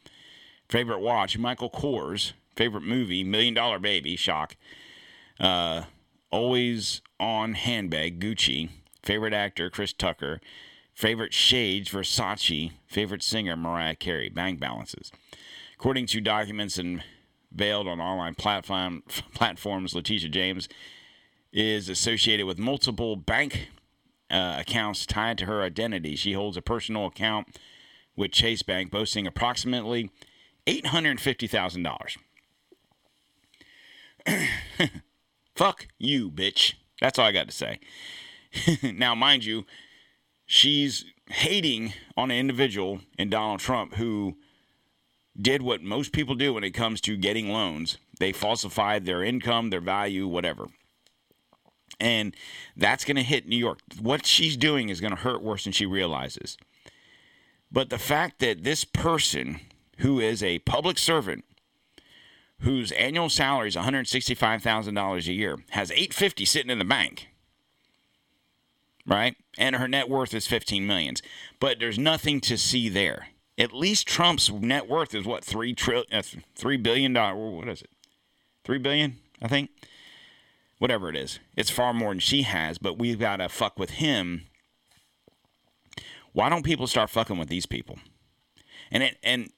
Favorite watch. Michael Kors. Favorite movie. $1 Million Baby. Shock. Always on handbag. Gucci. Favorite actor. Chris Tucker. Favorite shades. Versace. Favorite singer. Mariah Carey. Bank balances. According to documents and veiled on online platforms, Letitia James is associated with multiple bank accounts tied to her identity. She holds a personal account with Chase Bank, boasting approximately $850,000. Fuck you, bitch. That's all I got to say. Now, mind you, she's hating on an individual in Donald Trump who did what most people do when it comes to getting loans. They falsified their income, their value, whatever. And that's going to hit New York. What she's doing is going to hurt worse than she realizes. But the fact that this person, who is a public servant, whose annual salary is $165,000 a year, has $850 sitting in the bank, right? And her net worth is $15 million. But there's nothing to see there. At least Trump's net worth is, what, $3 billion? What is it? $3 billion, I think? Whatever it is, it's far more than she has, but we've got to fuck with him. Why don't people start fucking with these people? And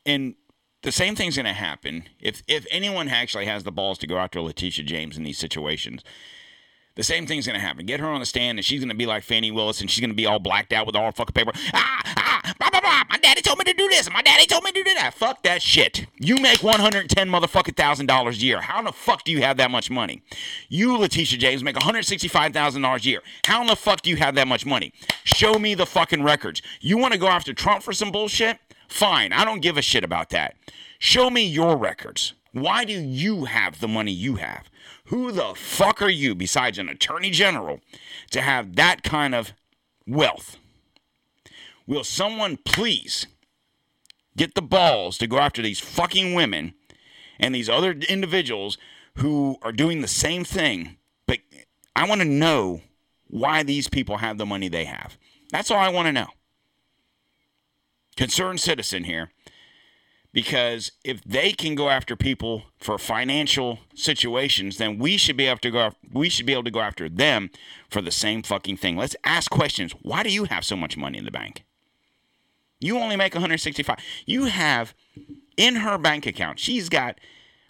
the same thing's going to happen if anyone actually has the balls to go after Letitia James in these situations. The same thing's going to happen. Get her on the stand, and she's going to be like Fannie Willis, and she's going to be all blacked out with all her fucking paper. Blah, blah, blah. My daddy told me to do this, and my daddy told me to do that. Fuck that shit. You make $110,000 a year. How in the fuck do you have that much money? You, Letitia James, make $165,000 a year. How in the fuck do you have that much money? Show me the fucking records. You want to go after Trump for some bullshit? Fine. I don't give a shit about that. Show me your records. Why do you have the money you have? Who the fuck are you, besides an attorney general, to have that kind of wealth? Will someone please get the balls to go after these fucking women and these other individuals who are doing the same thing? But I want to know why these people have the money they have. That's all I want to know. Concerned citizen here. Because if they can go after people for financial situations, then we should be able to go after them for the same fucking thing. Let's ask questions. Why do you have so much money in the bank? You only make $165,000. You have in her bank account, she's got,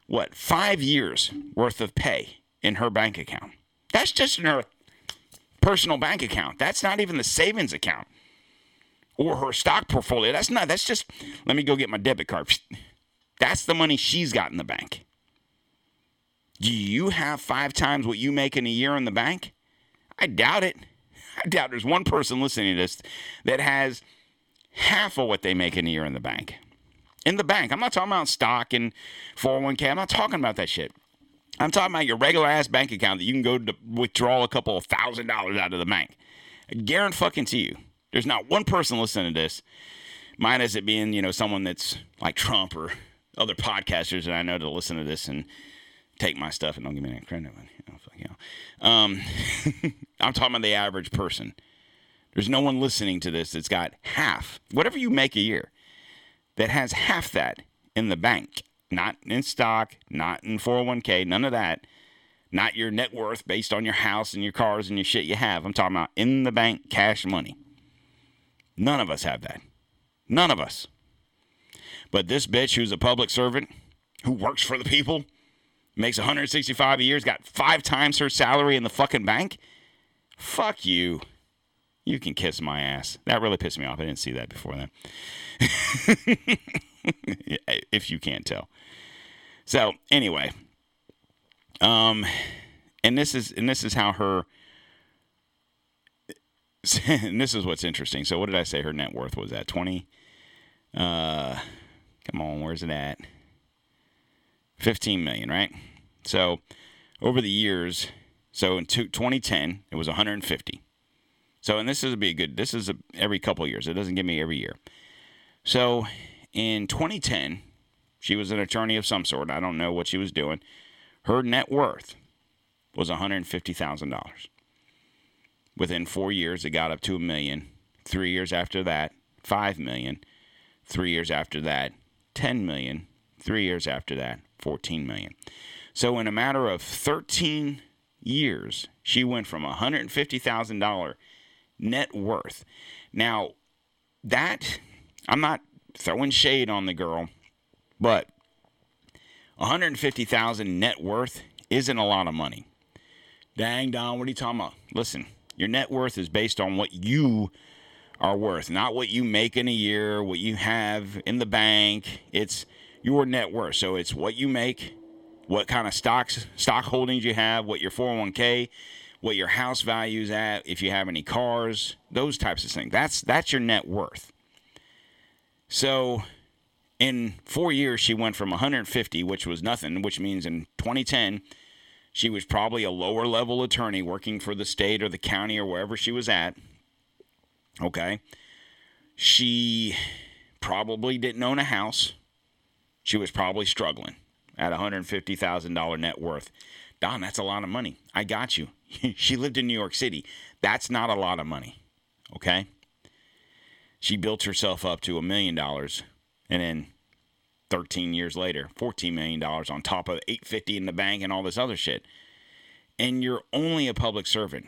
what, 5 years worth of pay in her bank account. That's just in her personal bank account. That's not even the savings account. Or her stock portfolio. That's just, let me go get my debit card. That's the money she's got in the bank. Do you have 5 times what you make in a year in the bank? I doubt it. I doubt there's one person listening to this that has half of what they make in a year in the bank. In the bank. I'm not talking about stock and 401k. I'm not talking about that shit. I'm talking about your regular ass bank account that you can go to withdraw a couple of $1,000s out of the bank. I guarantee fucking to you. There's not one person listening to this, minus it being, someone that's like Trump or other podcasters that I know to listen to this and take my stuff and don't give me any credit. I'm talking about the average person. There's no one listening to this that's got half, whatever you make a year, that has half that in the bank. Not in stock, not in 401k, none of that. Not your net worth based on your house and your cars and your shit you have. I'm talking about in the bank cash money. None of us have that. None of us. But this bitch who's a public servant, who works for the people, makes $165,000 a year, has got 5 times her salary in the fucking bank. Fuck you. You can kiss my ass. That really pissed me off. I didn't see that before then. If you can't tell. So anyway, and this is how her and this is what's interesting. So what did I say her net worth was at? 20? Come on, where's it at? 15 million, right? So over the years, so in 2010, it was 150. So, and this is be a good, this is a, every couple years. It doesn't give me every year. So in 2010, she was an attorney of some sort. I don't know what she was doing. Her net worth was $150,000. Within 4 years, it got up to $1 million. 3 years after that, $5 million. 3 years after that, $10 million. 3 years after that, $14 million. So in a matter of 13 years, she went from $150,000 net worth. Now, that, I'm not throwing shade on the girl, but $150,000 net worth isn't a lot of money. Dang, Don, what are you talking about? Listen, your net worth is based on what you are worth, not what you make in a year, what you have in the bank. It's your net worth. So it's what you make, what kind of stocks, stock holdings you have, what your 401k, what your house value's at, if you have any cars, those types of things. That's your net worth. So in 4 years, she went from 150, which was nothing, which means in 2010, she was probably a lower level attorney working for the state or the county or wherever she was at. Okay. She probably didn't own a house. She was probably struggling at $150,000 net worth. Don, that's a lot of money. I got you. She lived in New York City. That's not a lot of money. Okay. She built herself up to $1 million. And then 13 years later, $14 million on top of $850 in the bank and all this other shit. And you're only a public servant.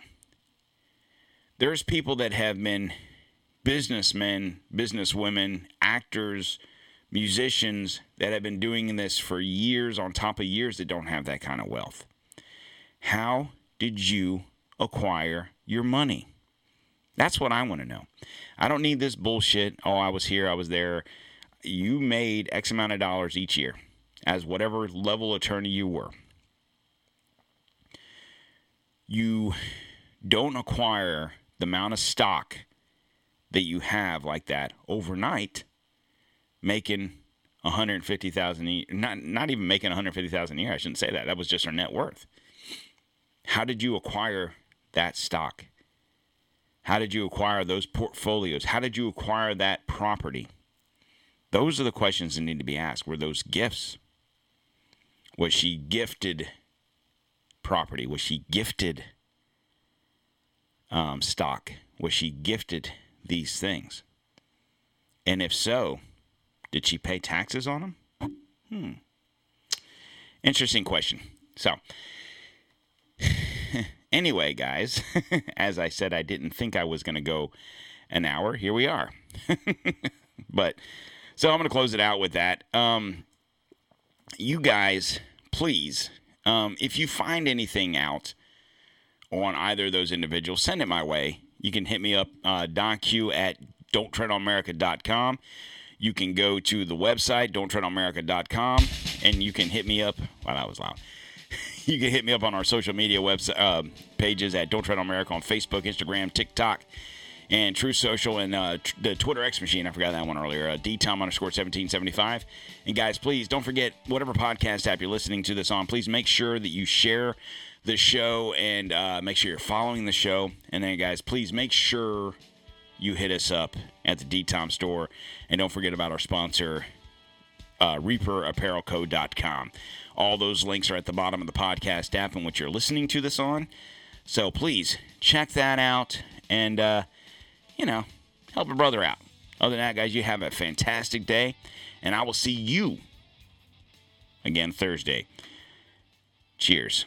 There's people that have been businessmen, businesswomen, actors, musicians that have been doing this for years on top of years that don't have that kind of wealth. How did you acquire your money? That's what I want to know. I don't need this bullshit. Oh, I was here, I was there. You made X amount of dollars each year as whatever level attorney you were. You don't acquire the amount of stock that you have like that overnight, making $150,000, not even making $150,000 a year. I shouldn't say that. That was just her net worth. How did you acquire that stock? How did you acquire those portfolios? How did you acquire that property? Those are the questions that need to be asked. Were those gifts? Was she gifted property? Was she gifted stock? Was she gifted these things? And if so, did she pay taxes on them? Interesting question. So, anyway, guys, as I said, I didn't think I was going to go an hour. Here we are. But... so I'm going to close it out with that. You guys, please, if you find anything out on either of those individuals, send it my way. You can hit me up, DonQ at don'ttreadonamerica.com. You can go to the website, don'ttreadonamerica.com, and you can hit me up. Wow, that was loud. You can hit me up on our social media website pages at Don't Tread on America on Facebook, Instagram, TikTok, and True Social, and the Twitter X machine. I forgot that one earlier. DTOM _ 1775. And guys, please don't forget, whatever podcast app you're listening to this on, please make sure that you share the show and make sure you're following the show. And then, guys, please make sure you hit us up at the DTOM store. And don't forget about our sponsor, ReaperApparelCo.com. All those links are at the bottom of the podcast app in which you're listening to this on. So please check that out and... you know, help a brother out. Other than that, guys, you have a fantastic day, and I will see you again Thursday. Cheers.